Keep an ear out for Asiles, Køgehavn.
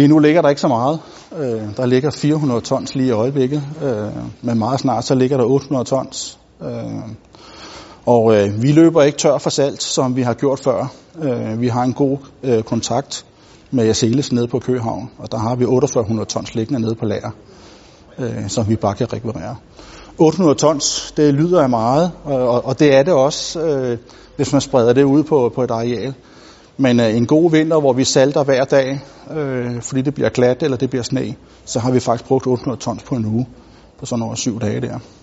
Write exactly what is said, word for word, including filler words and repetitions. Lige nu ligger der ikke så meget. Øh, der ligger fire hundrede tons lige i øjeblikket, øh, men meget snart så ligger der otte hundrede tons. Øh, og øh, vi løber ikke tør for salt, som vi har gjort før. Øh, vi har en god øh, kontakt med Asiles nede på Køgehavn, og der har vi fire tusind otte hundrede tons liggende nede på lager, øh, som vi bare kan rekvirere. otte hundrede tons, det lyder af meget, og, og det er det også, øh, hvis man spreder det ud på, på et areal. Men øh, en god vinter, hvor vi salter hver dag, øh, fordi det bliver glat eller det bliver sne, så har vi faktisk brugt otte hundrede tons på en uge, på sådan over syv dage der.